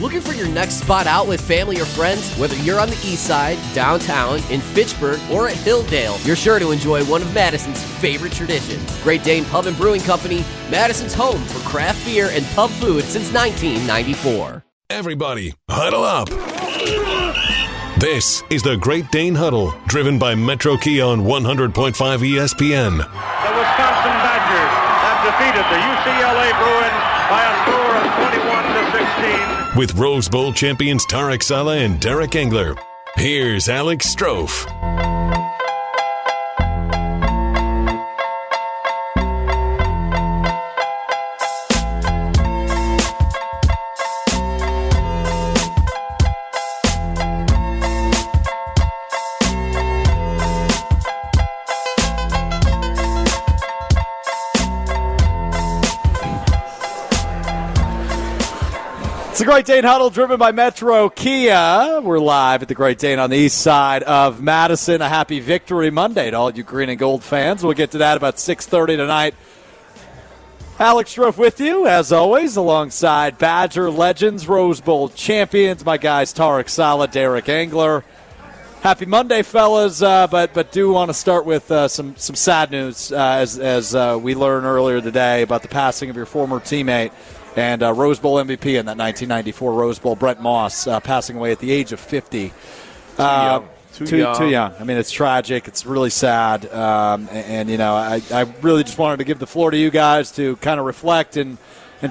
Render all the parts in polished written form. Looking for your next spot out with family or friends? Whether you're on the east side, downtown, in Fitchburg, or at Hilldale, you're sure to enjoy one of Madison's favorite traditions. Great Dane Pub and Brewing Company, Madison's home for craft beer and pub food since 1994. Everybody, huddle up. This is the Great Dane Huddle, driven by Metro Key on 100.5 ESPN. The Wisconsin Badgers have defeated the UCLA Bruins by a score of 21-16. With Rose Bowl champions Tarek Sala and Derek Engler, here's Alex Strofe. It's the Great Dane Huddle, driven by Metro Kia. We're live at the Great Dane on the east side of Madison. A happy Victory Monday to all you green and gold fans. We'll get to that about 6:30 tonight. Alex Strofe with you, as always, alongside Badger legends, Rose Bowl champions, my guys Tarek Sala, Derek Engler. Happy Monday, fellas, but do want to start with some sad news as we learned earlier today about the passing of your former teammate and Rose Bowl MVP in that 1994 Rose Bowl, Brent Moss, passing away at the age of 50. Too young. I mean, it's tragic. It's really sad. I really just wanted to give the floor to you guys to kind of reflect and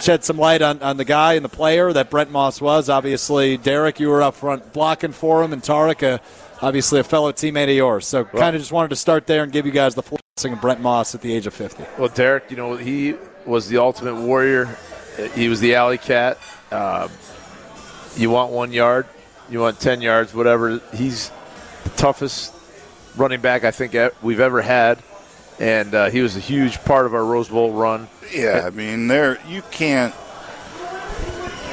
shed some light on the guy and the player that Brent Moss was. Obviously, Derek, you were up front blocking for him, and Tarek, obviously a fellow teammate of yours. So kind of just wanted to start there and give you guys the floor to Brent Moss at the age of 50. Well, Derek, you know, he was the ultimate warrior. He was the alley cat. You want 1 yard, you want 10 yards, whatever. He's the toughest running back I think we've ever had, and he was a huge part of our Rose Bowl run. Yeah, I mean, you can't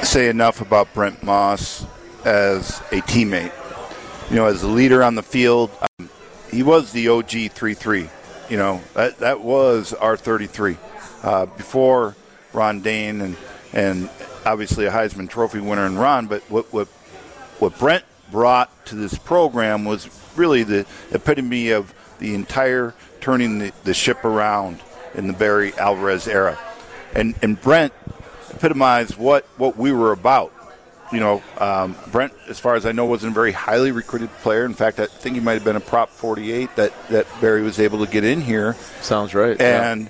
say enough about Brent Moss as a teammate. You know, as a leader on the field, he was the OG 3-3. You know, that was our 33. Before Ron Dayne and obviously a Heisman Trophy winner in Ron, but what Brent brought to this program was really the epitome of the entire turning the ship around in the Barry Alvarez era. And Brent epitomized what we were about. You know, Brent, as far as I know, wasn't a very highly recruited player. In fact, I think he might have been a Prop 48 that Barry was able to get in here. Sounds right. And yeah.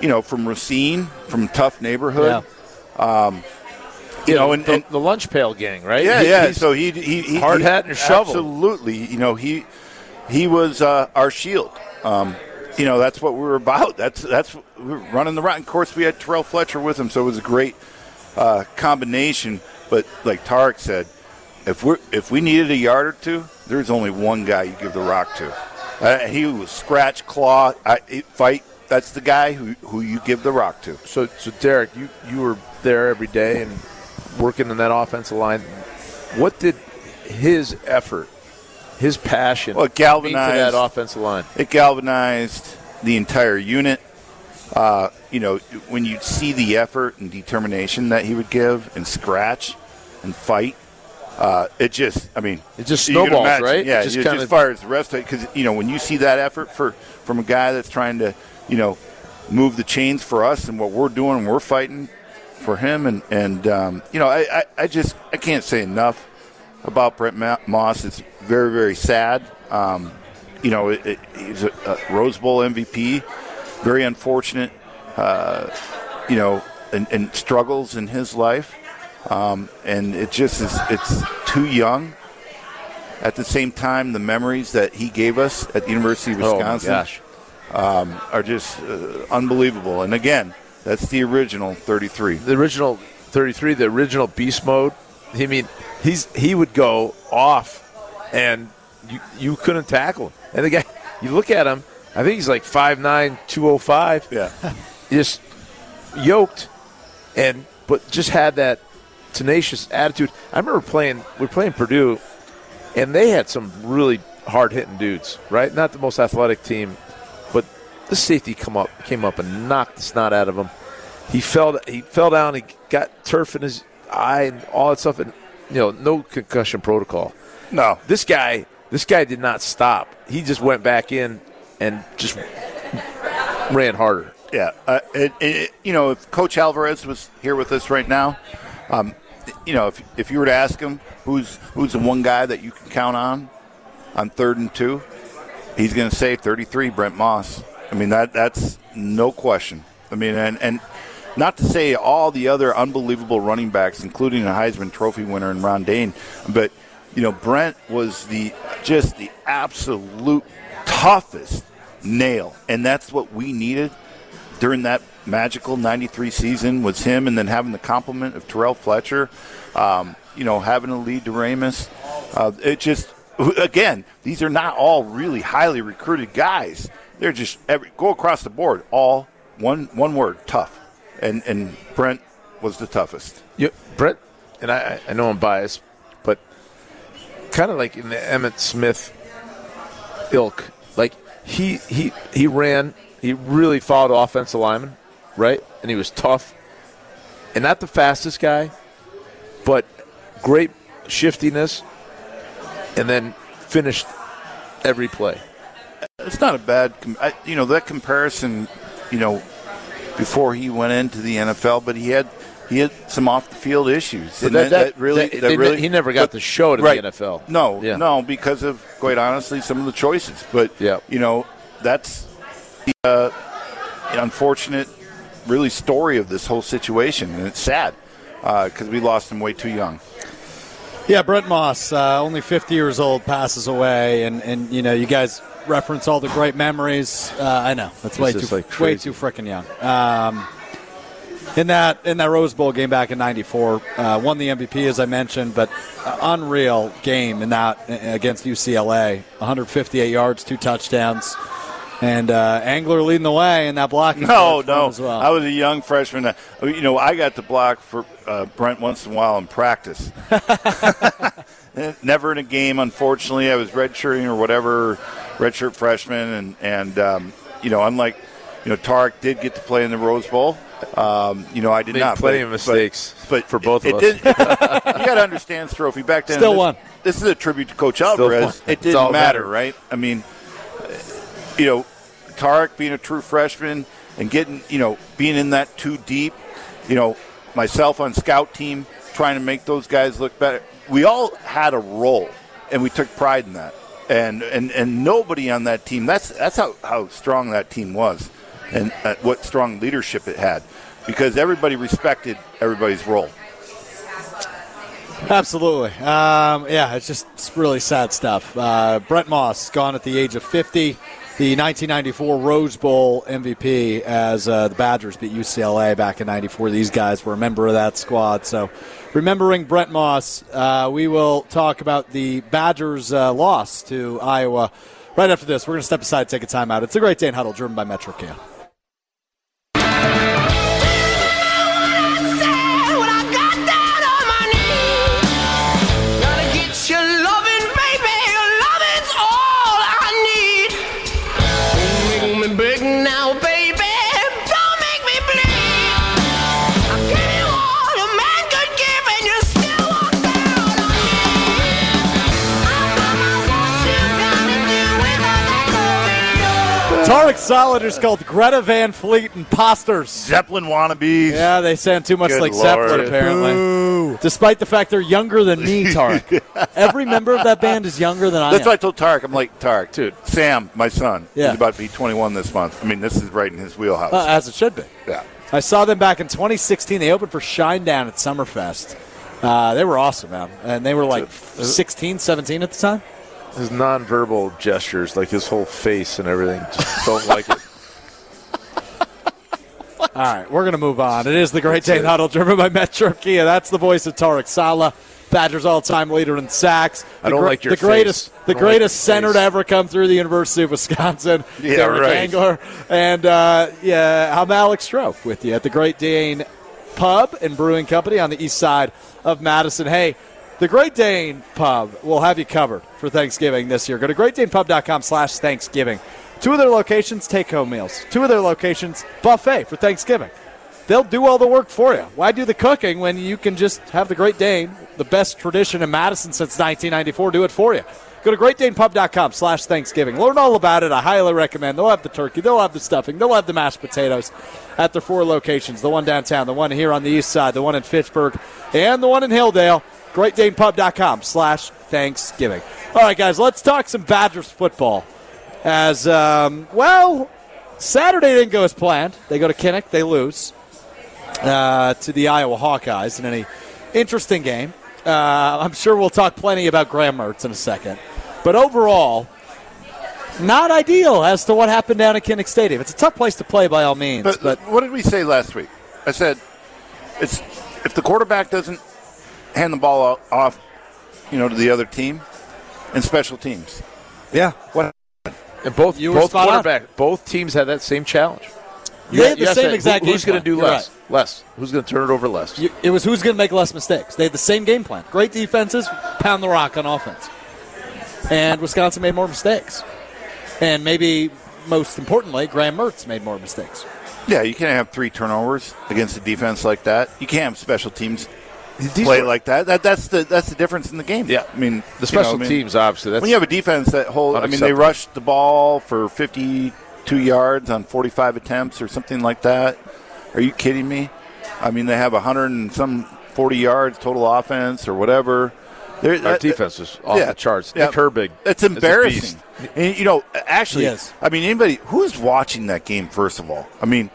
You know, from Racine, from tough neighborhood. Yeah. And the lunch pail gang, right? Yeah, yeah. So he hard hat and shovel. Absolutely. You know, he was our shield. You know, that's what we were about. That's we were running the route. And of course, we had Terrell Fletcher with him, so it was a great combination. But like Tarek said, if we needed a yard or two, there's only one guy you give the rock to. He was scratch, claw, fight. That's the guy who you give the rock to. So Derek, you were there every day and working in that offensive line. What did his effort, his passion, galvanized mean to that offensive line? It galvanized the entire unit. You know, when you see the effort and determination that he would give and scratch and fight, it just snowballs, right? Yeah, it just fires the rest of it. Because, you know, when you see that effort from a guy that's trying to, you know, move the chains for us and what we're doing. We're fighting for him. And you know, I can't say enough about Brent Moss. It's very, very sad. You know, he's a Rose Bowl MVP. Very unfortunate, you know, and struggles in his life. And it just is, it's too young. At the same time, the memories that he gave us at the University of Wisconsin. Oh, my gosh. Are just unbelievable. And again, that's the original 33. The original 33, the original beast mode. I mean, he would go off, and you couldn't tackle him. And the guy, you look at him, I think he's like 5'9", 205. Yeah. Just yoked, but just had that tenacious attitude. I remember we were playing Purdue, and they had some really hard-hitting dudes, right? Not the most athletic team. The safety came up and knocked the snot out of him. He fell down. He got turf in his eye, and all that stuff, and no concussion protocol. No, this guy did not stop. He just went back in and just ran harder. Yeah, if Coach Alvarez was here with us right now, if you were to ask him who's the one guy that you can count on 3rd and 2, he's going to say 33, Brent Moss. I mean, that's no question. I mean, and not to say all the other unbelievable running backs, including a Heisman Trophy winner and Ron Dayne, but Brent was the absolute toughest nail, and that's what we needed during that magical 93 season was him, and then having the compliment of Terrell Fletcher, having a lead to Ramus. Again, these are not all really highly recruited guys. They're just go across the board, all one word, tough. And Brent was the toughest. Yeah, Brent, and I know I'm biased, but kind of like in the Emmitt Smith ilk, like he ran, he really followed offensive linemen, right? And he was tough. And not the fastest guy, but great shiftiness, and then finished every play. It's not a bad – that comparison, before he went into the NFL, but he had some off-the-field issues. And that really he never got the show to right. The NFL. No, yeah. No, because of, quite honestly, some of the choices. But, yeah. That's the unfortunate, really, story of this whole situation. And it's sad because we lost him way too young. Yeah, Brent Moss, only 50 years old, passes away. And you guys – reference all the great memories. I know that's way too freaking young. In that Rose Bowl game back in '94, won the MVP as I mentioned, but unreal game in that against UCLA. 158 yards, 2 touchdowns, and Engler leading the way in that blocking. No, as well. I was a young freshman. I got to block for Brent once in a while in practice. Never in a game, unfortunately. I was redshirting or whatever. Redshirt freshman, unlike, Tarek did get to play in the Rose Bowl. I did not play. Plenty of mistakes but for both of us. You got to understand, Strofe, back then. Still won. This is a tribute to Coach Alvarez. It didn't matter, right? I mean, Tarek being a true freshman and getting, being in that too deep, myself on scout team trying to make those guys look better. We all had a role, and we took pride in that. And nobody on that team. That's how strong that team was, and what strong leadership it had, because everybody respected everybody's role. Absolutely, it's really sad stuff. Brent Moss gone at the age of 50. The 1994 Rose Bowl MVP as the Badgers beat UCLA back in '94. These guys were a member of that squad. So remembering Brent Moss, we will talk about the Badgers' loss to Iowa right after this. We're going to step aside and take a timeout. It's a Great Dane Huddle driven by Metro Key. Tarek Sala just called Greta Van Fleet imposters. Zeppelin wannabes. Yeah, they sound too much like Zeppelin, apparently. Boo. Despite the fact they're younger than me, Tarek. Every member of that band is younger than I am. That's why I told Tarek. I'm like, Tarek, dude. Sam, my son, he's about to be 21 this month. I mean, this is right in his wheelhouse. As it should be. Yeah. I saw them back in 2016. They opened for Shinedown at Summerfest. They were awesome, man. And they were like 16, 17 at the time. His nonverbal gestures, like his whole face and everything, just don't like it. All right, we're going to move on. It is the Great Dane Huddle, driven by Metro Kia. That's the voice of Tarek Sala, Badgers all-time leader in sacks. The greatest center to ever come through the University of Wisconsin. Yeah, Derek Engler. And, I'm Alex Strofe with you at the Great Dane Pub and Brewing Company on the east side of Madison. Hey, the Great Dane Pub will have you covered for Thanksgiving this year. Go to GreatDanePub.com /Thanksgiving. 2 of their locations, take-home meals. 2 of their locations, buffet for Thanksgiving. They'll do all the work for you. Why do the cooking when you can just have the Great Dane, the best tradition in Madison since 1994, do it for you? Go to GreatDanePub.com/Thanksgiving. Learn all about it. I highly recommend. They'll have the turkey. They'll have the stuffing. They'll have the mashed potatoes at their four locations, the one downtown, the one here on the east side, the one in Fitchburg, and the one in Hilldale. GreatDanePub.com/Thanksgiving. All right, guys, let's talk some Badgers football. As, Saturday didn't go as planned. They go to Kinnick. They lose to the Iowa Hawkeyes in an interesting game. I'm sure we'll talk plenty about Graham Mertz in a second. But overall, not ideal as to what happened down at Kinnick Stadium. It's a tough place to play by all means. But what did we say last week? I said, if the quarterback doesn't hand the ball off, to the other team and special teams. Yeah. What? And both quarterbacks, both teams had that same challenge. You had the same exact game plan. Who's going to do less? Right. Less. Who's going to turn it over less? It was who's going to make less mistakes. They had the same game plan. Great defenses, pound the rock on offense. And Wisconsin made more mistakes. And maybe most importantly, Graham Mertz made more mistakes. Yeah, you can't have three turnovers against a defense like that. You can't have special teams play like that. That's the difference in the game. Yeah, I mean the special teams obviously. That's when you have a defense that holds. I mean they rushed the ball for 52 yards on 45 attempts or something like that. Are you kidding me? I mean they have 140 yards total offense or whatever. Our defense is off the charts. Yeah. Nick Herbig. It's embarrassing. And actually, yes. I mean anybody who's watching that game first of all. I mean.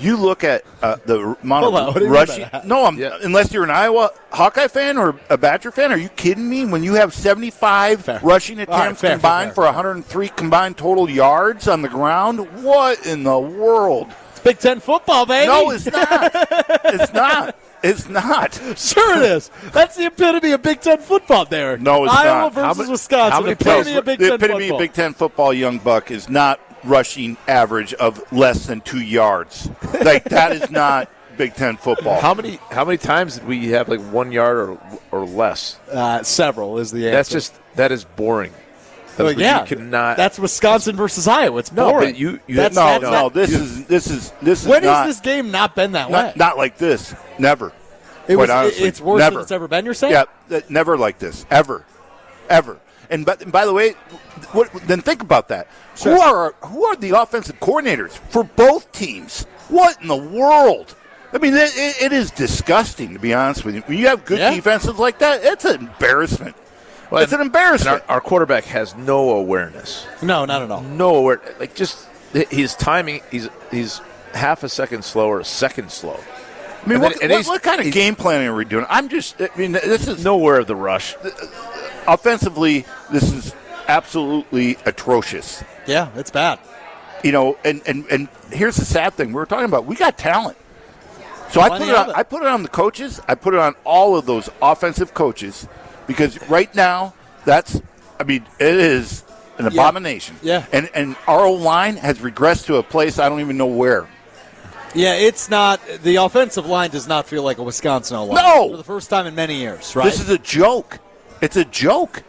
You look at the amount of rushing. No, unless you're an Iowa Hawkeye fan or a Badger fan, are you kidding me? When you have 75 rushing attempts combined for 103 combined total yards on the ground, what in the world? It's Big Ten football, baby. No, it's not. It's not. Sure it is. That's the epitome of Big Ten football, Derek. No, it's Iowa not. Iowa versus Wisconsin. The epitome of Big Ten football, young buck, is not rushing average of less than 2 yards. Like, that is not Big Ten football. How many times did we have, 1 yard or less? Several is the answer. That is boring. That's Wisconsin versus Iowa. It's boring. When has this game not been that way? Not like this. Never. It's worse than it's ever been, you're saying? Yeah, never like this. Ever. And by the way, then think about that. Sure. Who are the offensive coordinators for both teams? What in the world? I mean, it is disgusting, to be honest with you. When you have good defenses like that, it's an embarrassment. Well, it's an embarrassment. Our quarterback has no awareness. No, not at all. No awareness. His timing, he's half a second slow or a second slow. I mean, what kind of game planning are we doing? This is nowhere of the rush. Offensively, this is absolutely atrocious. Yeah, it's bad. And here's the sad thing. We were talking about we got talent. So I put it on the coaches. I put it on all of those offensive coaches because right now it is an abomination. Yeah. And our O-line has regressed to a place I don't even know where. Yeah, it's not – the offensive line does not feel like a Wisconsin O-line. No. For the first time in many years, right? This is a joke. It's a joke.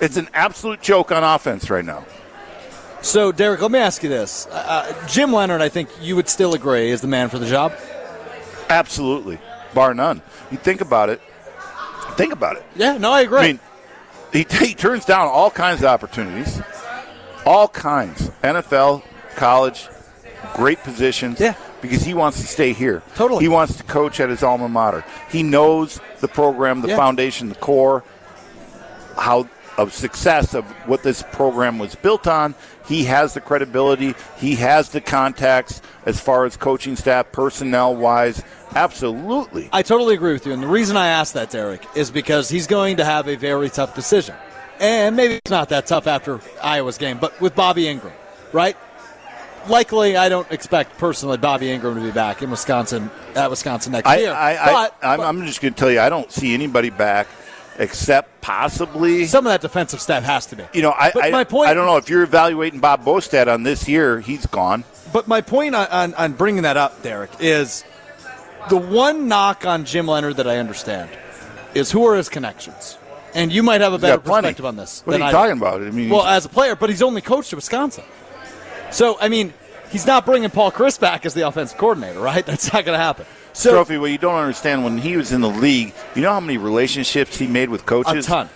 It's an absolute joke on offense right now. So, Derek, let me ask you this. Jim Leonhard, I think you would still agree, is the man for the job? Absolutely, bar none. You think about it. Yeah, no, I agree. I mean, he turns down all kinds of opportunities, all kinds. NFL, college, great positions. Yeah. Because he wants to stay here. Totally. He wants to coach at his alma mater. He knows the program, the foundation, the core, of success of what this program was built on. He has the credibility. He has the contacts as far as coaching staff, personnel-wise. Absolutely. I totally agree with you. And the reason I asked that, Derek, is because he's going to have a very tough decision. And maybe it's not that tough after Iowa's game, but with Bobby Ingram, right? Likely, I don't expect personally Bobby Ingram to be back in Wisconsin next year. I'm just going to tell you, I don't see anybody back except possibly some of that defensive staff has to be. My point. I don't know if you're evaluating Bob Bostad on this year; he's gone. But my point on bringing that up, Derek, is the one knock on Jim Leonhard that I understand is who are his connections, and you might have a better perspective on this. What are you talking about? I mean, well, as a player, but he's only coached at Wisconsin. So, he's not bringing Paul Chryst back as the offensive coordinator, right? That's not going to happen. So, Trophy, what you don't understand, when he was in the league, you know how many relationships he made with coaches? A ton.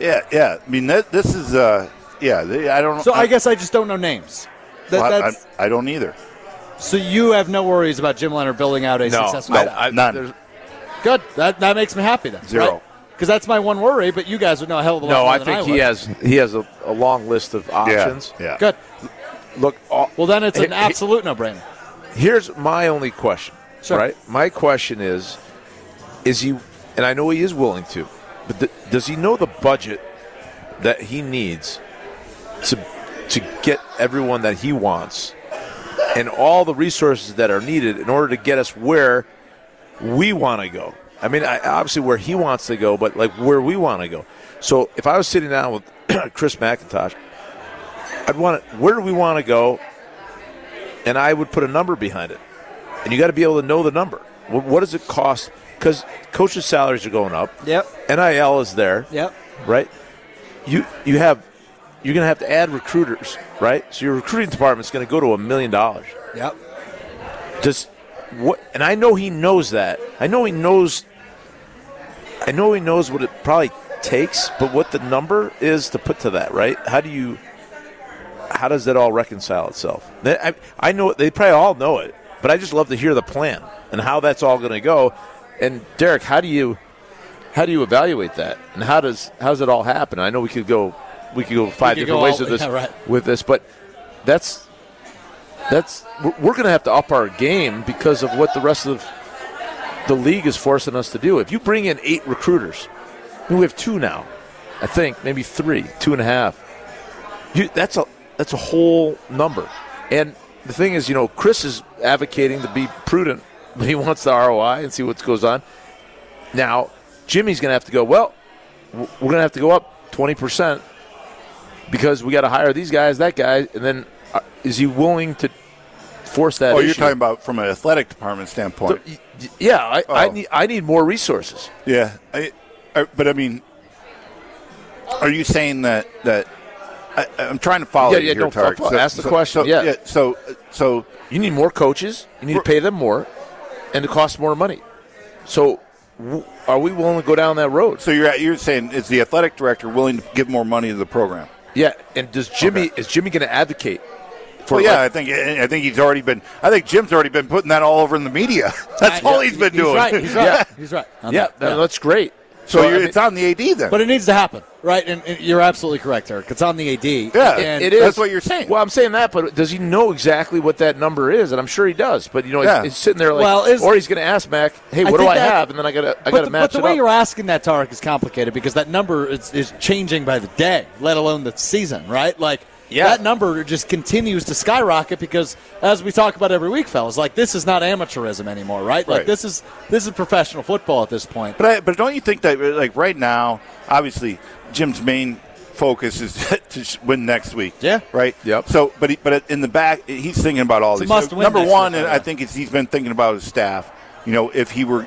Yeah, yeah. I mean, this is, I don't know. So I guess I just don't know names. I don't either. So you have no worries about Jim Leonhard building out a successful staff? No, none. Good. That makes me happy then. Zero. Right? Because that's my one worry, but you guys would know a hell of a lot more than I would. No, I think he has a long list of options. Yeah. Good. Look. Well, then it's an absolute no-brainer. Here's my only question. Sure. Right? My question is he, and I know he is willing to, but does he know the budget that he needs to get everyone that he wants and all the resources that are needed in order to get us where we want to go? I mean, obviously where he wants to go, but like where we want to go. So if I was sitting down with Chris McIntosh, I'd want to, where do we want to go? And I would put a number behind it. And you got to be able to know the number. What does it cost? Because coaches' salaries are going up. Yep. NIL is there. Yep. Right. You're going to have to add recruiters. Right. So your recruiting department's going to go to $1 million. Yep. And I know he knows that. I know he knows what it probably takes, but what the number is to put to that, right? How does that all reconcile itself? I know they probably all know it, but I just love to hear the plan and how that's all going to go. And Derek, how do you evaluate that? And how does it all happen? I know we could go five different ways with this, with this, but that's we're going to have to up our game because of what the rest of the league is forcing us to do. If you bring in 8 recruiters, we have 2 now, I think, maybe 3, 2.5. That's a whole number. And the thing is, Chris is advocating to be prudent, but he wants the ROI and see what goes on. Now, Jimmy's going to have to go, well, we're going to have to go up 20% because we got to hire these guys, that guy, and then is he willing to force that issue? Oh, you're talking about from an athletic department standpoint. So, yeah, I need more resources. Yeah, but I mean, are you saying that – I'm trying to follow you here, Tarek. Ask the question. So you need more coaches. You need to pay them more, and it costs more money. So are we willing to go down that road? So you're saying, is the athletic director willing to give more money to the program? Yeah. And does Jimmy? Okay. Is Jimmy going to advocate? Well, yeah, I think he's already been. I think Jim's already been putting that all over in the media. That's all he's been doing. Right. He's right. He's right. That's great. So it's on the AD then. But it needs to happen, right? And you're absolutely correct, Eric. It's on the AD. Yeah, it is. That's what you're saying. Well, I'm saying that, but does he know exactly what that number is? And I'm sure he does. But, he's sitting there like, or he's going to ask Mac, hey, what do I have? And then I got to match it up. But the way you're asking that, Tarek, is complicated because that number is changing by the day, let alone the season, right? Like, that number just continues to skyrocket because, as we talk about every week, fellas, like this is not amateurism anymore, right? Like this is professional football at this point. But don't you think that like right now, obviously, Jim's main focus is to win next week. Yeah. Right. Yep. So, but in the back, he's thinking about all these. So, number one, and I think he's been thinking about his staff. If he were,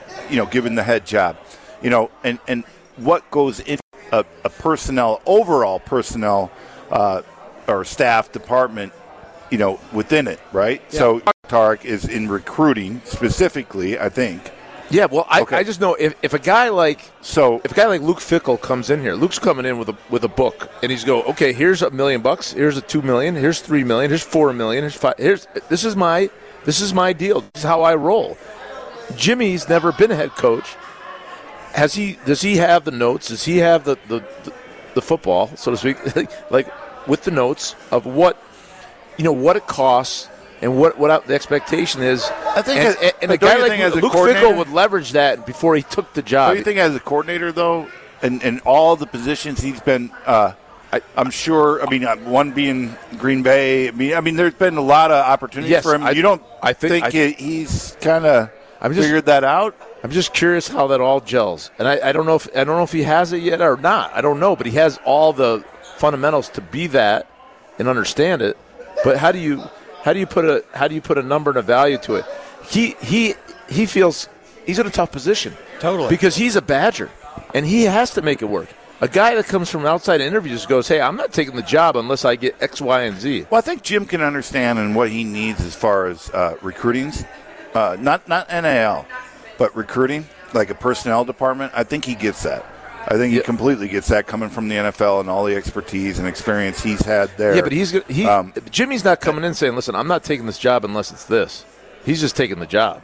given the head job, and what goes into a overall personnel. Or staff department, within it, right? Yeah. So Tarek is in recruiting specifically, I think. Yeah, well, I just know if a guy like Luke Fickell comes in here, Luke's coming in with a book, and he's go, okay, here's $1 million, here's a $2 million, here's $3 million, here's $4 million, here's $5. This is my deal. This is how I roll. Jimmy's never been a head coach. Has he? Does he have the notes? Does he have the football, so to speak? Like. With the notes of what it costs and what the expectation is. I think, and a guy like Luke Fickell would leverage that before he took the job. Don't you think as a coordinator, though, and all the positions he's been, I'm sure. I mean, one being Green Bay. I mean, there's been a lot of opportunities for him. I think he's kind of figured that out. I'm just curious how that all gels, and I don't know if he has it yet or not. I don't know, but he has all the fundamentals to be that and understand it, but how do you put a number and a value to it? He feels he's in a tough position, totally, because he's a Badger and he has to make it work. a guy that comes from outside interviews goes, hey, I'm not taking the job unless I get X, Y, and Z. Well, I think Jim can understand and what he needs as far as recruiting, not NIL, but recruiting, like a personnel department. I think he gets that. I think he completely gets that coming from the NFL and all the expertise and experience he's had there. Yeah, but Jimmy's not coming in saying, listen, I'm not taking this job unless it's this. He's just taking the job.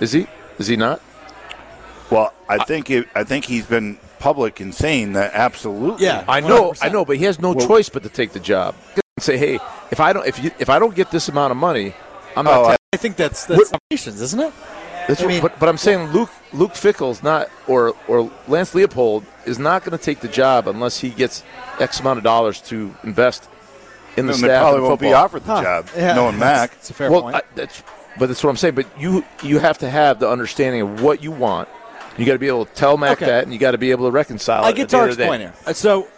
Is he? Is he not? Well, I think he's been public in saying that absolutely. Yeah, I know, but he has no choice but to take the job. Say, hey, if I don't get this amount of money, I'm not. I think that's obligations, isn't it? That's I mean, but I'm saying Luke Fickell's not, or Lance Leopold is not going to take the job unless he gets X amount of dollars to invest in the staff. They probably won't be offered the job, knowing Mac. It's a fair point. But that's what I'm saying. But you have to have the understanding of what you want. You got to be able to tell Mac that, and you got to be able to reconcile it. I get Tarek's point here. So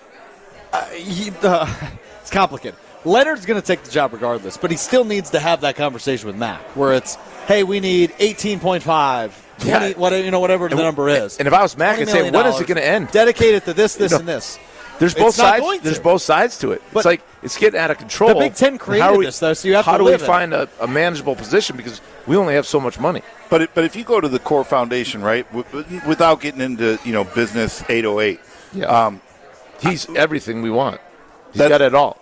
it's complicated. Leonard's going to take the job regardless, but he still needs to have that conversation with Mac, where it's, hey, we need 18.5, 20, whatever the number is. And if I was Mac, I'd say, when is it going to end? Dedicated to this, and this. There's both sides to it. But it's like it's getting out of control. The Big Ten created this, though, so you have to live it. How do we find a manageable position, because we only have so much money? But if you go to the core foundation, right, without getting into business 808, he's everything we want. He's got it all.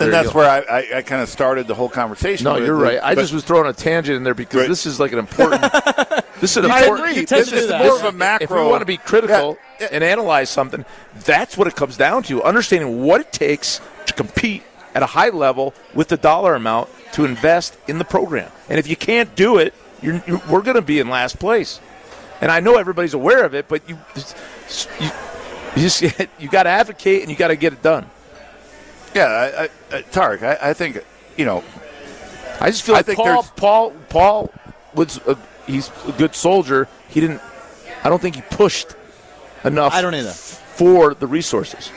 And that's where I kind of started the whole conversation. No, you're right. I just was throwing a tangent in there because this is like an important – This is more of a macro. If we want to be critical and analyze something, that's what it comes down to, understanding what it takes to compete at a high level with the dollar amount to invest in the program. And if you can't do it, we're going to be in last place. And I know everybody's aware of it, but you got to advocate and you got to get it done. Yeah, Tarek, I think, I just feel like Paul was he's a good soldier. He didn't – I don't think he pushed enough for the resources.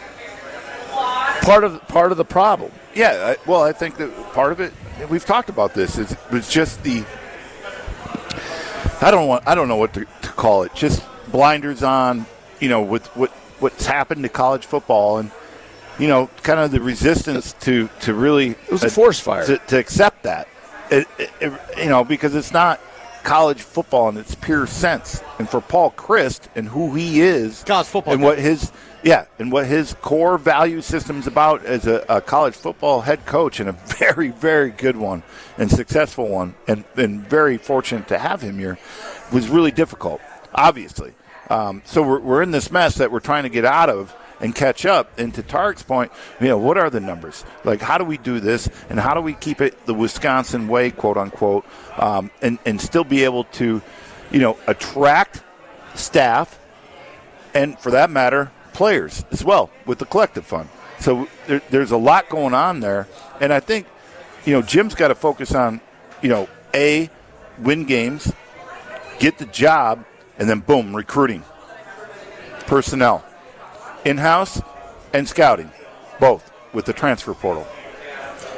Part of the problem. Yeah, I think that part of it – we've talked about this. It's just the – I don't know what to call it. Just blinders on, with what's happened to college football and – kind of the resistance to really. It was a forced fire. To accept that. Because it's not college football in its pure sense. And for Paul Chryst and who he is. College football. And what his core value system's about as a college football head coach, and a very, very good one and successful one, and very fortunate to have him here, was really difficult, obviously. So we're in this mess that we're trying to get out of and catch up. And to Tarek's point, what are the numbers? Like, how do we do this, and how do we keep it the Wisconsin way, quote unquote, and still be able to, attract staff and, for that matter, players as well with the collective fund. So there's a lot going on there, and I think, Jim's got to focus on, win games, get the job, and then boom, recruiting, personnel. In-house and scouting, both, with the transfer portal.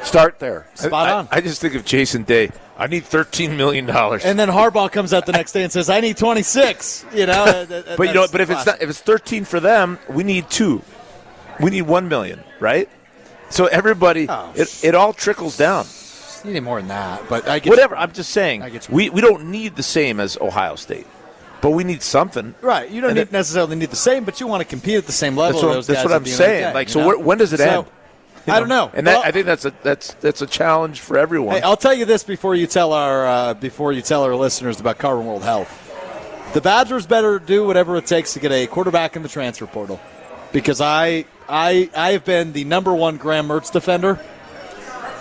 Start there. Spot on. I just think of Jason Day. I need $13 million. And then Harbaugh comes out the next day and says, I need 26. But if it's 13 for them, we need 2. We need 1 million, right? So everybody, it all trickles down. You need more than that. But I get whatever. You. I'm just saying, we don't need the same as Ohio State. But we need something. Right. You don't necessarily need the same, but you want to compete at the same level. That's what I'm saying. Day, like, when does it end? I don't know. And I think that's a challenge for everyone. Hey, I'll tell you this before you tell our listeners about Carbon World Health. The Badgers better do whatever it takes to get a quarterback in the transfer portal, because I have been the number one Graham Mertz defender.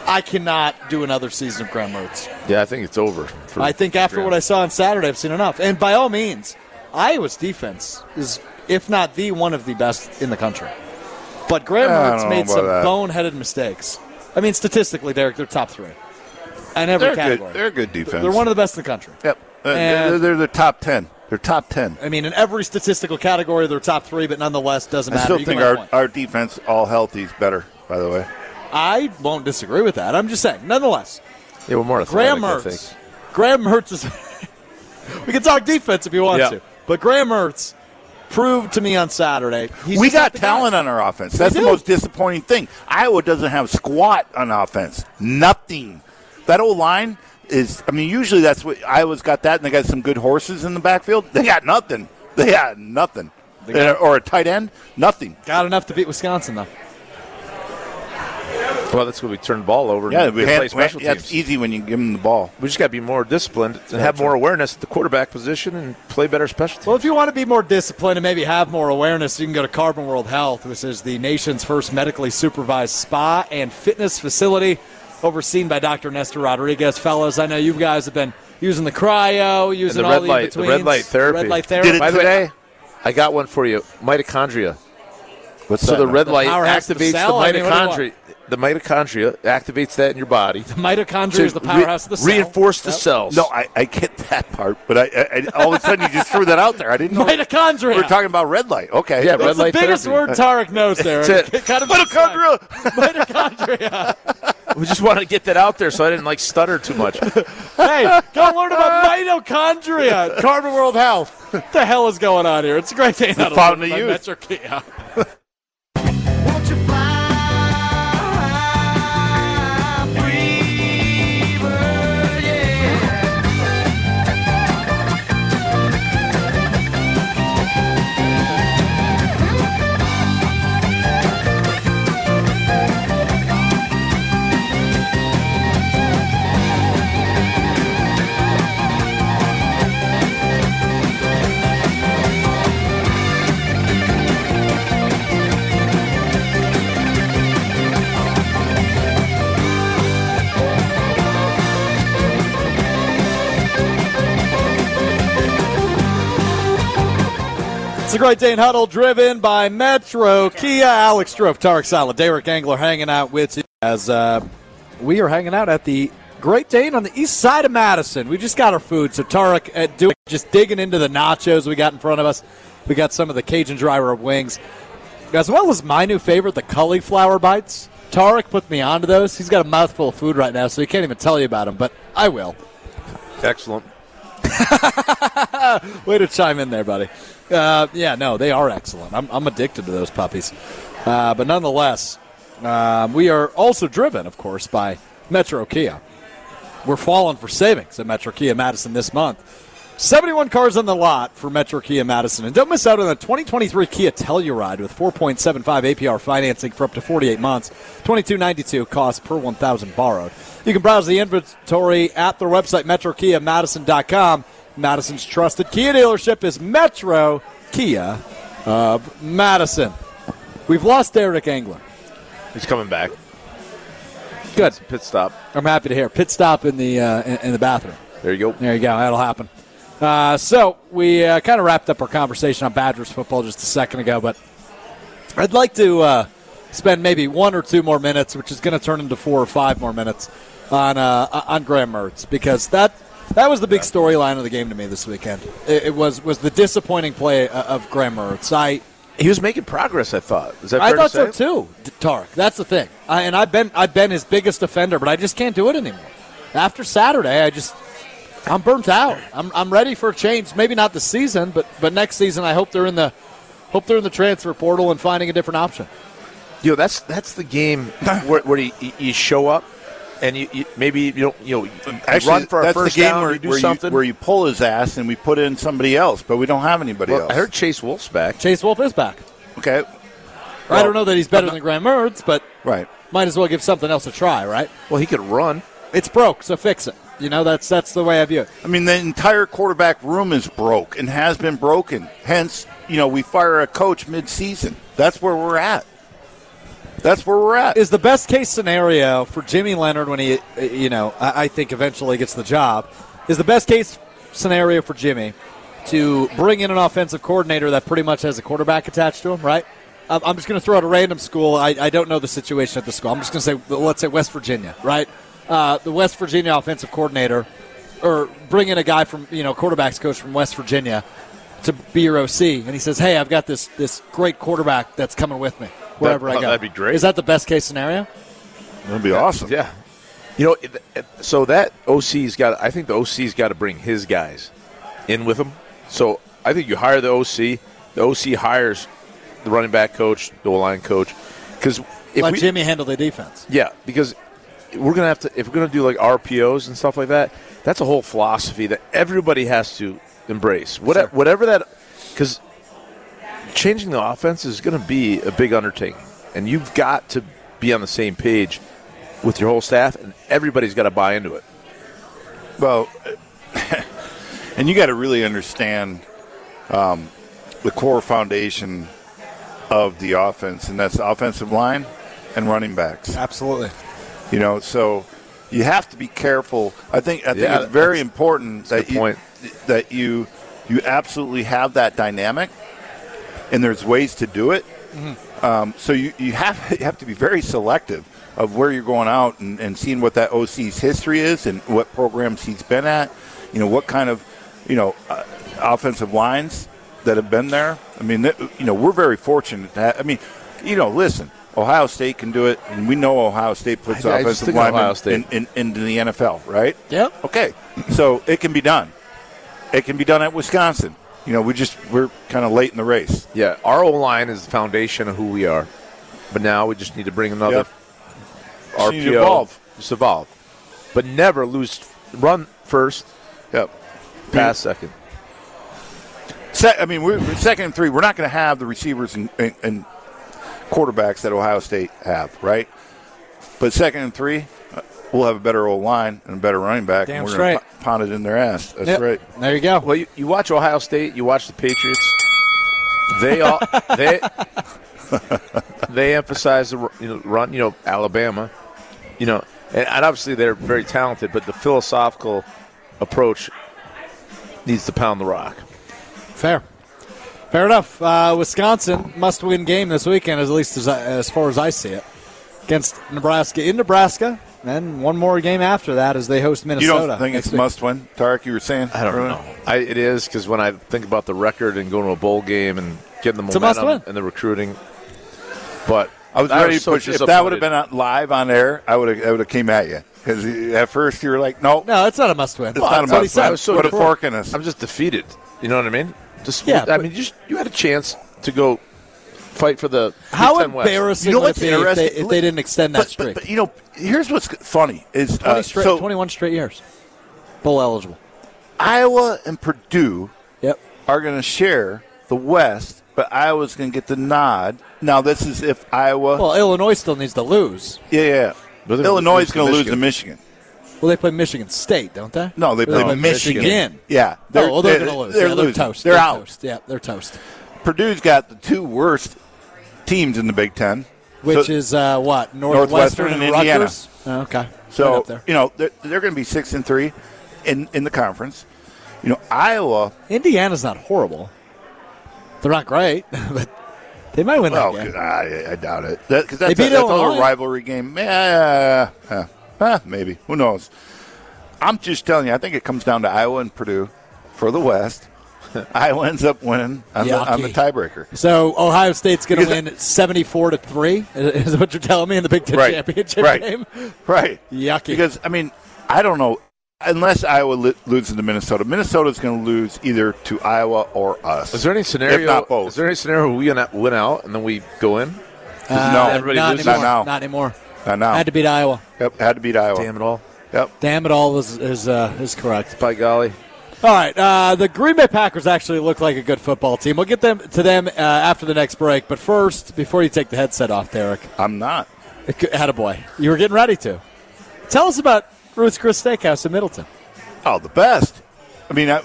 I cannot do another season of Graham Mertz. Yeah, I think it's over. I think after what I saw on Saturday, I've seen enough. And by all means, Iowa's defense is, if not the one of the best in the country. But Graham Mertz made some boneheaded mistakes. I mean, statistically, Derek, they're top 3 in every category. They're a good defense. They're one of the best in the country. Yep. They're the top 10. They're top 10. I mean, in every statistical category, they're top 3, but nonetheless, doesn't matter. I still think our defense, all healthy, is better, by the way. I won't disagree with that. I'm just saying, nonetheless. Yeah, we're more athletic, I think. Graham Mertz is – we can talk defense if you want to. But Graham Mertz proved to me on Saturday. We got talent on our offense. That's the most disappointing thing. Iowa doesn't have squat on offense. Nothing. That old line is, I mean, usually that's what Iowa's got that, and they got some good horses in the backfield. They got nothing. They got nothing. Or a tight end, nothing. Got enough to beat Wisconsin, though. Well, that's when we turn the ball over. Yeah, we play special teams. That's easy when you give them the ball. We just got to be more disciplined and have more awareness at the quarterback position and play better special teams. Well, if you want to be more disciplined and maybe have more awareness, you can go to Carbon World Health, which is the nation's first medically supervised spa and fitness facility overseen by Dr. Nestor Rodriguez. Fellas, I know you guys have been using the cryo, using all the in-betweens. The red light therapy. By the way, I got one for you. Mitochondria. What's so that? The red light activates the mitochondria. The mitochondria activates that in your body. The mitochondria is the powerhouse of the cell. Reinforce the cells. No, I get that part, but I all of a sudden you just threw that out there. I didn't know. Mitochondria. We were talking about red light. Okay. Yeah, red light. That's the biggest word Tarek knows there. That's it. Kind of mitochondria. Mitochondria. We just wanted to get that out there so I didn't, stutter too much. Hey, go learn about mitochondria. Carbon World Health. What the hell is going on here? It's a great day. It's the fountain of youth. Metro Key. It's a great day in Huddle, driven by Metro Kia. Alex Strofe, Tarek Sala, Derek Engler hanging out with you as we are hanging out at the Great Dane on the east side of Madison. We just got our food, so Tarek just digging into the nachos we got in front of us. We got some of the Cajun dry rub wings, as well as my new favorite, the cauliflower bites. Tarek put me onto those. He's got a mouthful of food right now, so he can't even tell you about them, but I will. Excellent. Way to chime in there, buddy. They are excellent. I'm addicted to those puppies. But nonetheless, we are also driven, of course, by Metro Kia. We're falling for savings at Metro Kia Madison this month. 71 cars on the lot for Metro Kia Madison. And don't miss out on the 2023 Kia Telluride with 4.75 APR financing for up to 48 months, $22.92 cost per $1,000 borrowed. You can browse the inventory at their website, MetroKiaMadison.com. Madison's trusted Kia dealership is Metro Kia of Madison. We've lost Derek Engler. He's coming back. Good. Pit stop. I'm happy to hear. Pit stop in the bathroom. There you go. There you go. That'll happen. So we kind of wrapped up our conversation on Badgers football just a second ago, but I'd like to spend maybe 1 or 2 more minutes, which is going to turn into 4 or 5 more minutes, on Graham Mertz, because that was the big storyline of the game to me this weekend. It was the disappointing play of Graham Mertz. He was making progress, I thought. Is that fair to say? I thought so too, Tarek. That's the thing. I've been his biggest offender, but I just can't do it anymore. After Saturday, I'm burnt out. I'm ready for a change. Maybe not this season, but next season I hope they're in the transfer portal and finding a different option. You know, that's the game where you show up. And you maybe you don't, run for a first game down, or do something where you pull his ass and we put in somebody else, but we don't have anybody else. I heard Chase Wolf's back. Chase Wolf is back. Okay. Well, I don't know that he's better than Graham Mertz, but might as well give something else a try, right? Well, he could run. It's broke, so fix it. That's the way I view it. I mean, the entire quarterback room is broke and has been broken. Hence, we fire a coach mid-season. That's where we're at. That's where we're at. Is the best case scenario for Jimmy Leonhard when he, I think eventually gets the job, is the best case scenario for Jimmy to bring in an offensive coordinator that pretty much has a quarterback attached to him, right? I'm just going to throw out a random school. I don't know the situation at the school. I'm just going to say, let's say West Virginia, right? The West Virginia offensive coordinator, or bring in a guy from, quarterbacks coach from West Virginia to be your OC, and he says, hey, I've got this great quarterback that's coming with me. Wherever I go. That'd be great. Is that the best case scenario? That'd be awesome. Yeah. So that OC's got – I think the OC's got to bring his guys in with him. So I think you hire the OC, the OC hires the running back coach, the O-line coach. Because Jimmy handle the defense. Yeah, because we're going to have to – if we're going to do like RPOs and stuff like that, that's a whole philosophy that everybody has to embrace. Whatever, sure. Whatever that – because changing the offense is going to be a big undertaking. And you've got to be on the same page with your whole staff, and everybody's got to buy into it. Well, and you got to really understand the core foundation of the offense, and that's the offensive line and running backs. Absolutely. You know, so you have to be careful. I think it's very important that you absolutely have that dynamic, and there's ways to do it. Mm-hmm. So you have to be very selective of where you're going out and seeing what that OC's history is and what programs he's been at, you know, what kind of, you know, offensive lines that have been there. I mean, we're very fortunate to have, I mean, you know, listen, Ohio State can do it, and we know Ohio State puts offensive linemen into the NFL, right? Yeah. Okay. So it can be done. It can be done at Wisconsin. You know, we're kind of late in the race. Yeah, our O-line is the foundation of who we are. But now we just need to bring another RPO. Need to evolve. Just evolve. But never lose. Run first. Yep. Pass second. We're second and three. We're not going to have the receivers and quarterbacks that Ohio State have, right? But second and three, we'll have a better old line and a better running back. Damn, and we're going to pound it in their ass. That's right. There you go. Well, you watch Ohio State. You watch the Patriots. They emphasize the run. You know, Alabama. You know, and obviously they're very talented, but the philosophical approach needs to pound the rock. Fair enough. Wisconsin must-win game this weekend, at least as far as I see it, against Nebraska in Nebraska. And one more game after that as they host Minnesota. You don't think it's must-win, Tarek, you were saying? I don't know. It is, because when I think about the record and going to a bowl game and getting the momentum and the recruiting. But I was ready to push. If that would have been live on air, I would have came at you. Because at first you were like, no, it's not a must-win. It's not a must-win. I was so put a fork in us. I'm just defeated. You know what I mean? You had a chance to go fight for the How Big Ten West. Embarrassing would it be if they didn't extend that streak? But, you know, here's what's funny. Is 21 straight years. Bowl eligible. Iowa and Purdue are going to share the West, but Iowa's going to get the nod. Now, this is if Iowa... Well, Illinois still needs to lose. Yeah. But Illinois is going to lose to Michigan. Well, they play Michigan State, don't they? No, they play Michigan. Yeah. They're going to lose. They're losing. Toast. They're out. Toast. Yeah, they're toast. Purdue's got the two worst teams in the Big Ten. Which is what? Northwestern and Indiana. Oh, okay. So, right, you know, they're going to be 6-3 in the conference. You know, Iowa. Indiana's not horrible. They're not great, but they might win that game. I doubt it. Because that's a rivalry game. Maybe. Who knows? I'm just telling you, I think it comes down to Iowa and Purdue for the West. Iowa ends up winning on the tiebreaker. So Ohio State's going to win 74-3, is what you're telling me, in the Big Ten championship game? Right. Yucky. Because, I mean, I don't know. Unless Iowa loses to Minnesota. Minnesota's going to lose either to Iowa or us. Is there any scenario? If not both. Is there any scenario where we win out and then we go in? No. Everybody loses now. Not anymore. Now. Had to beat Iowa. Yep, had to beat Iowa. Damn it all. Yep. Damn it all is correct. By golly. All right, the Green Bay Packers actually look like a good football team. We'll get to them after the next break. But first, before you take the headset off, Derek. I'm not. Attaboy. You were getting ready to. Tell us about Ruth's Chris Steakhouse in Middleton. Oh, the best. I mean,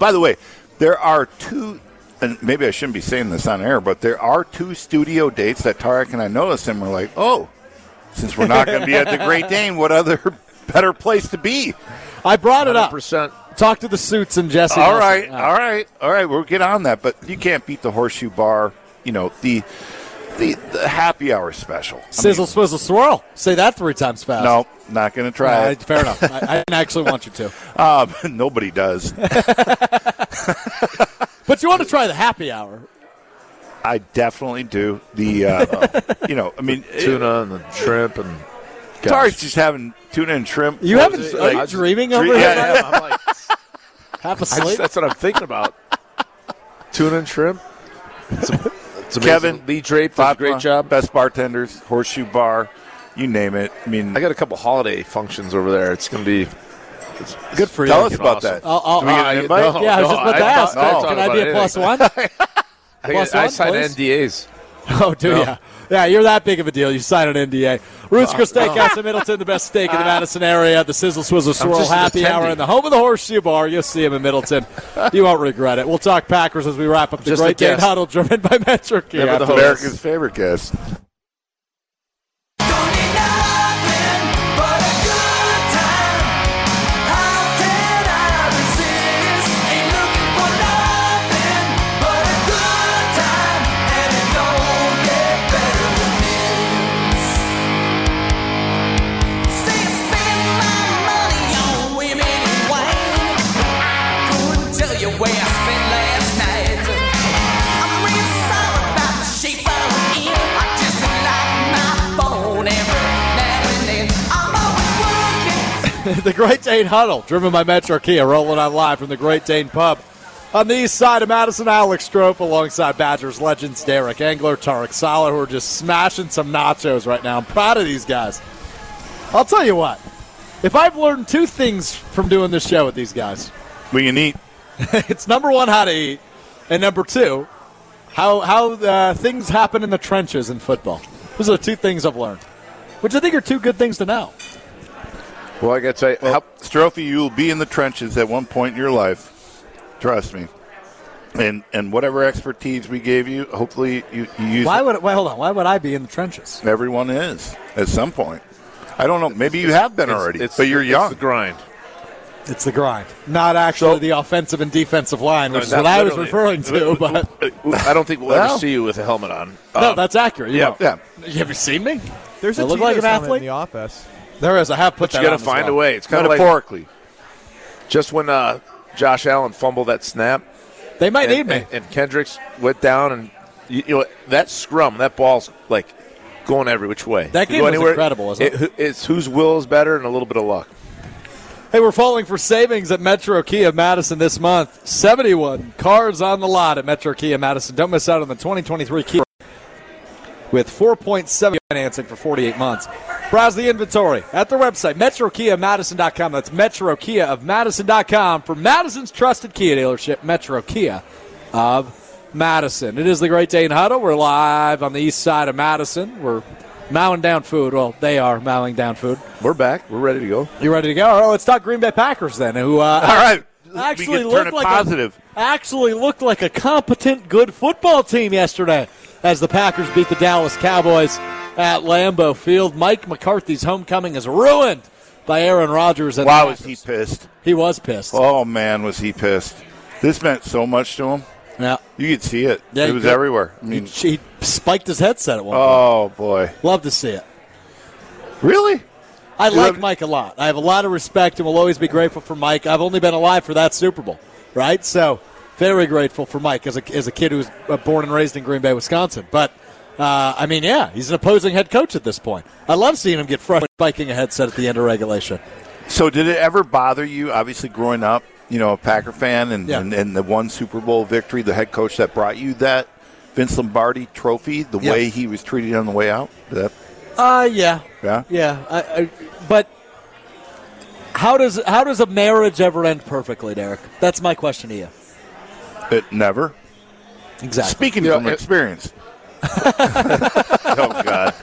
by the way, there are two, and maybe I shouldn't be saying this on air, but there are two studio dates that Tarek and I noticed, and we're like, oh. Since we're not going to be at the Great Dane, what other better place to be? I brought it 100%. Up. Talk to the Suits and Jesse. All right. We'll get on that. But you can't beat the Horseshoe Bar, you know, the happy hour special. Sizzle, swizzle, swirl. Say that 3 times fast. No, not going to try it. Fair enough. I didn't actually want you to. Nobody does. But you want to try the happy hour. I definitely do. The, you know, I mean. Tuna and the shrimp and. Tarek's just having tuna and shrimp. You haven't. Are you dreaming over here? Yeah, I'm like. Half asleep? That's what I'm thinking about. Tuna and shrimp? It's Kevin, Lee Drape does a great job. Best bartenders, Horseshoe Bar, you name it. I mean, I got a couple holiday functions over there. It's going to be good for you. Tell us about that. Yeah, I was just about to ask. Can I be a plus one? I sign NDAs. Oh, do you? Yeah, you're that big of a deal. You sign an NDA. Roots Chris Steakhouse in Middleton, the best steak in the Madison area. The Sizzle Swizzle Swirl Happy Hour in the home of the Horseshoe Bar. You'll see him in Middleton. You won't regret it. We'll talk Packers as we wrap up the Great Dane Huddle driven by Metro Key. America's favorite guest. The Great Dane Huddle, driven by Metro Kia, rolling on live from the Great Dane Pub. On the east side of Madison, Alex Strofe alongside Badgers legends Derek Engler, Tarek Sala, who are just smashing some nachos right now. I'm proud of these guys. I'll tell you what, if I've learned two things from doing this show with these guys. We can eat. It's number one, how to eat, and number two, how things happen in the trenches in football. Those are two things I've learned, which I think are two good things to know. Well, I got to say, Strofe, you will be in the trenches at one point in your life. Trust me. And whatever expertise we gave you, hopefully you use it. Hold on. Why would I be in the trenches? Everyone is at some point. I don't know. Maybe you have been already, but you're young. It's the grind. It's the grind. Not actually the offensive and defensive line, which is what I was referring to. But I don't think we'll ever see you with a helmet on. No, that's accurate. You know. You ever seen me? There's a look like an athlete in the office. There is. I have put that on. You got to find a way. It's kind of metaphorically. Like just when Josh Allen fumbled that snap, they might need me. And Kendricks went down, and you know that scrum, that ball's like going every which way. That game was incredible, wasn't it? It's whose will is better and a little bit of luck. Hey, we're falling for savings at Metro Kia Madison this month. 71 cars on the lot at Metro Kia Madison. Don't miss out on the 2023 Kia with 4.7 financing for 48 months. Browse the inventory at their website, MetroKiaMadison.com. That's MetroKiaMadison.com for Madison's trusted Kia dealership, Metro Kia of Madison. It is the Great Dane Huddle. We're live on the east side of Madison. We're mowing down food. Well, they are mowing down food. We're back. We're ready to go. You ready to go? All right, let's talk Green Bay Packers then. Who? All right. Actually looked like a competent, good football team yesterday as the Packers beat the Dallas Cowboys at Lambeau Field. Mike McCarthy's homecoming is ruined by Aaron Rodgers. And wow, was he pissed? He was pissed. Oh, man, was he pissed. This meant so much to him. Yeah. You could see it. Yeah, it was everywhere. I mean, he spiked his headset at one point. Oh, boy. Love to see it. Really? I like Mike a lot. I have a lot of respect and will always be grateful for Mike. I've only been alive for that Super Bowl, right? So very grateful for Mike as a kid who was born and raised in Green Bay, Wisconsin. But I mean, yeah, he's an opposing head coach at this point. I love seeing him get frustrated biking a headset at the end of regulation. So did it ever bother you, obviously growing up, you know, a Packer fan and the one Super Bowl victory, the head coach that brought you that Vince Lombardi trophy, the way he was treated on the way out? Yeah. But how does a marriage ever end perfectly, Derek? That's my question to you. It never. Exactly. Speaking from experience. Oh, God.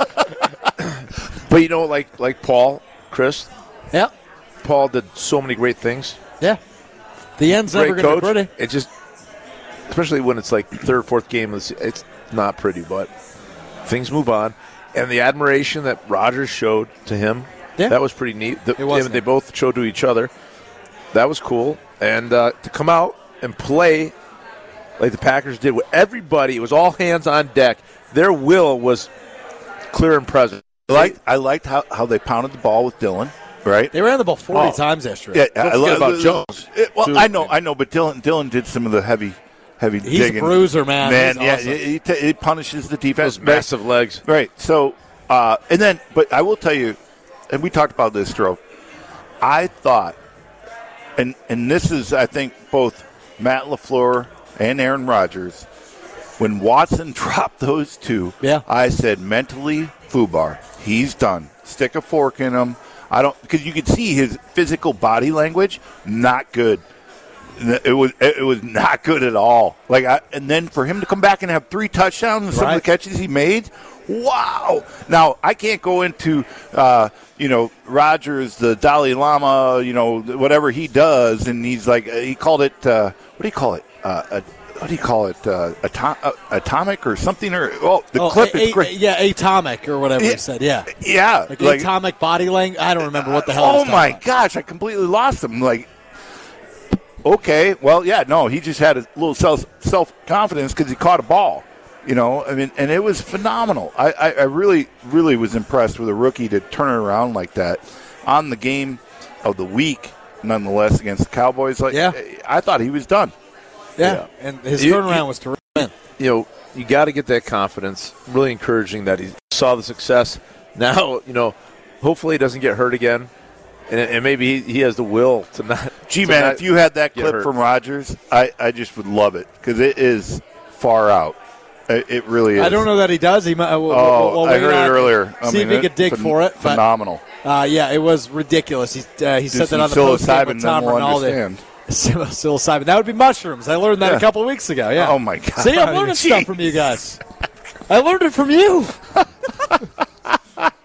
But, you know, like Paul Chryst. Yeah. Paul did so many great things. Yeah. The end's great never going to be pretty. It just, especially when it's like third, fourth game, it's not pretty, but things move on. And the admiration that Rodgers showed to him, that was pretty neat. They both showed to each other. That was cool. And to come out and play like the Packers did with everybody, it was all hands on deck. Their will was clear and present. I liked how they pounded the ball with Dylan, right? They ran the ball 40 times yesterday. Yeah, I love about Jones. I know, but Dylan did some of the heavy digging. He's a bruiser, man. He's awesome. He punishes the defense. Those massive legs. Right. So, but I will tell you, and we talked about this, Strofe, I thought, and this is, I think, both Matt LaFleur and Aaron Rodgers when Watson dropped those two, I said, mentally, FUBAR, he's done. Stick a fork in him. I don't, because you could see his physical body language, not good. It was not good at all. Like, and then for him to come back and have three touchdowns and some of the catches he made, wow. Now, I can't go into, Rodgers, the Dalai Lama, whatever he does, and he's like, he called it, atomic or something? Is great. Yeah, atomic or whatever he said, yeah. Yeah. Like atomic body language? I don't remember what the hell. Oh, my gosh, I completely lost him. Like, okay, well, yeah, no, he just had a little self-confidence because he caught a ball, and it was phenomenal. I really, really was impressed with a rookie to turn it around like that on the game of the week, nonetheless, against the Cowboys. I thought he was done. Yeah, and his turnaround was terrific. You got to get that confidence. Really encouraging that he saw the success. Now, hopefully he doesn't get hurt again. And maybe he has the will to not. Gee, man, if you had that clip from Rodgers, I just would love it because it is far out. It really is. I don't know that he does. I heard it earlier. See if he could dig for it. Phenomenal. Yeah, it was ridiculous. He said that on the post game with Tom Rinaldi. Psilocybin. That would be mushrooms. I learned that a couple of weeks ago. Yeah. Oh my God. See, I'm learning stuff from you guys. I learned it from you.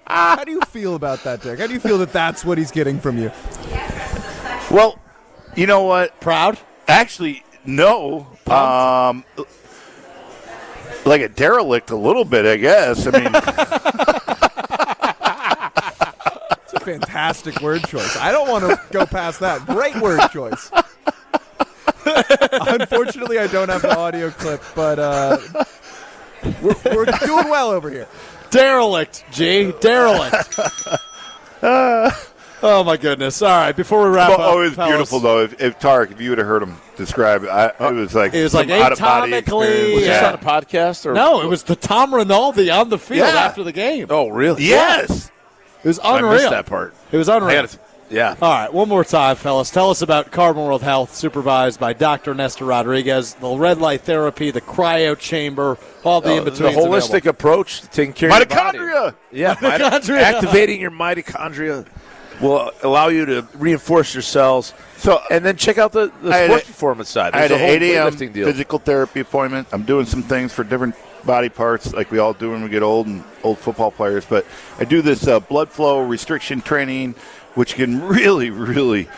How do you feel about that, Derek? How do you feel that that's what he's getting from you? Well, you know what? Proud? Actually, no. Like a derelict a little bit, I guess. I mean. It's a fantastic word choice. I don't want to go past that. Great word choice. Unfortunately, I don't have the audio clip, but we're doing well over here. Derelict, G. Derelict. Oh, my goodness. All right, before we wrap up. Oh, it was beautiful, though. If Tarek, if you would have heard him describe it, it was like out-of-body experience. Was this on a podcast? Or no, it was the Tom Rinaldi on the field after the game. Oh, really? Yes. It was unreal. I missed that part. It was unreal. All right, one more time, fellas. Tell us about Carbon World Health, supervised by Dr. Nestor Rodriguez, the red light therapy, the cryo chamber, all the in-between. The holistic approach to taking care of your body. Yeah, mitochondria. Activating your mitochondria will allow you to reinforce your cells. So, and then check out the sports performance side. There's I had an 8 a.m. physical therapy appointment. I'm doing some things for different body parts like we all do when we get old and old football players. But I do this blood flow restriction training, which can really, really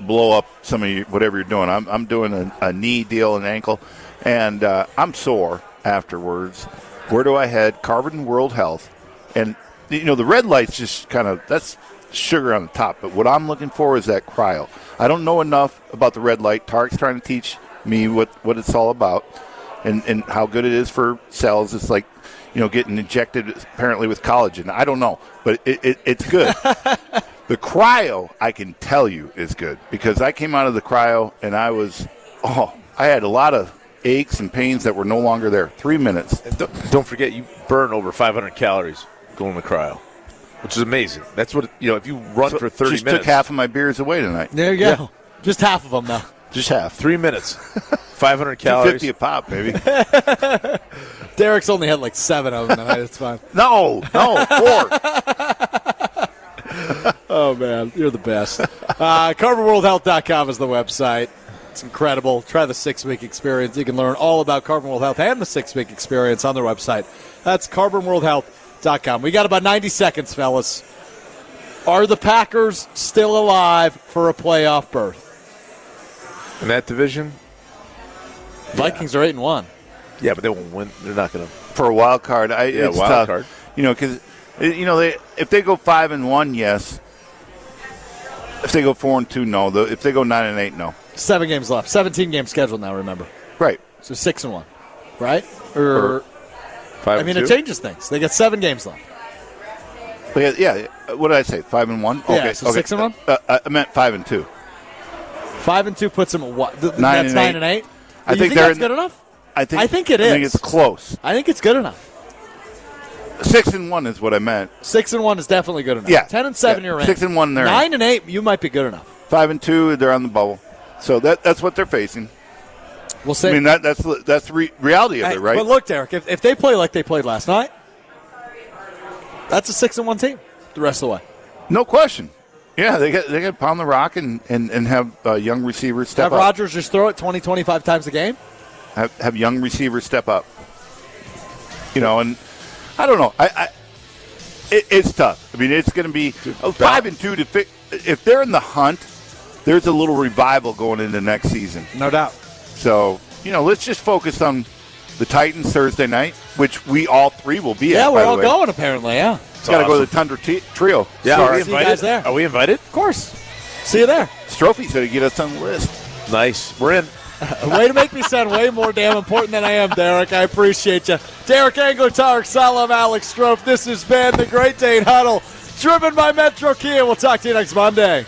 blow up some of you, whatever you're doing. I'm doing a knee deal, an ankle, and I'm sore afterwards. Where do I head? Carbon World Health. And, the red light's just kind of, that's sugar on the top. But what I'm looking for is that cryo. I don't know enough about the red light. Tarek's trying to teach me what it's all about and how good it is for cells. It's like, getting injected apparently with collagen. I don't know, but it's good. The cryo, I can tell you, is good because I came out of the cryo and I was, I had a lot of aches and pains that were no longer there. 3 minutes. Don't forget, you burn over 500 calories going to cryo, which is amazing. That's what, if you run for 30 minutes. I took half of my beers away tonight. There you go. Yeah. Just half of them now. Just half. 3 minutes. 500 calories. 250 a pop, baby. Derek's only had like 7 of them tonight. It's fine. No, 4. Oh, man, you're the best. CarbonWorldHealth.com is the website. It's incredible. Try the 6-week experience. You can learn all about Carbon World Health and the 6-week experience on their website. That's CarbonWorldHealth.com. We got about 90 seconds, fellas. Are the Packers still alive for a playoff berth? In that division? Vikings are 8-1. Yeah, but they won't win. They're not going to. For a wild card. It's wild tough. Card. Because – if they go 5-1, yes. If they go 4-2, no. If they go 9-8, no. 7 games left. 17 games scheduled now. Remember, right? So 6-1, right? Or 5. I mean, it changes things. They got 7 games left. But yeah. What did I say? 5-1. Okay. Yeah, so 6-1. I meant 5-2. 5-2 puts them at what? That's 9-8. I think that's good enough. I think it is. I think it's close. I think it's good enough. 6-1 is what I meant. 6-1 is definitely good enough. Yeah. 10-7, you're in. 6-1, they're 9-8, you might be good enough. 5-2, they're on the bubble. So that's what they're facing. We'll see. I mean, that's the reality of it, right? But look, Derek, if they play like they played last night, that's a 6-1 team the rest of the way. No question. Yeah, they got to pound the rock and have young receivers step up. Have Rodgers just throw it 20, 25 times a game? Have young receivers step up. You know, and I don't know. It's tough. I mean, it's going to be 5-2 to fix. If they're in the hunt, there's a little revival going into next season. No doubt. So, you know, let's just focus on the Titans Thursday night, which we all three will be at. Yeah, we're all going apparently, yeah. It's got to go to the Thunder Trio. Yeah, so see you guys there. Are we invited? Of course. See you there. Strophe's going to get us on the list. Nice. We're in. Way to make me sound way more damn important than I am, Derek. I appreciate you. Derek Engler, Tarek Sala, Alex Strofe. This has been the Great Dane Huddle, driven by Metro Kia. We'll talk to you next Monday.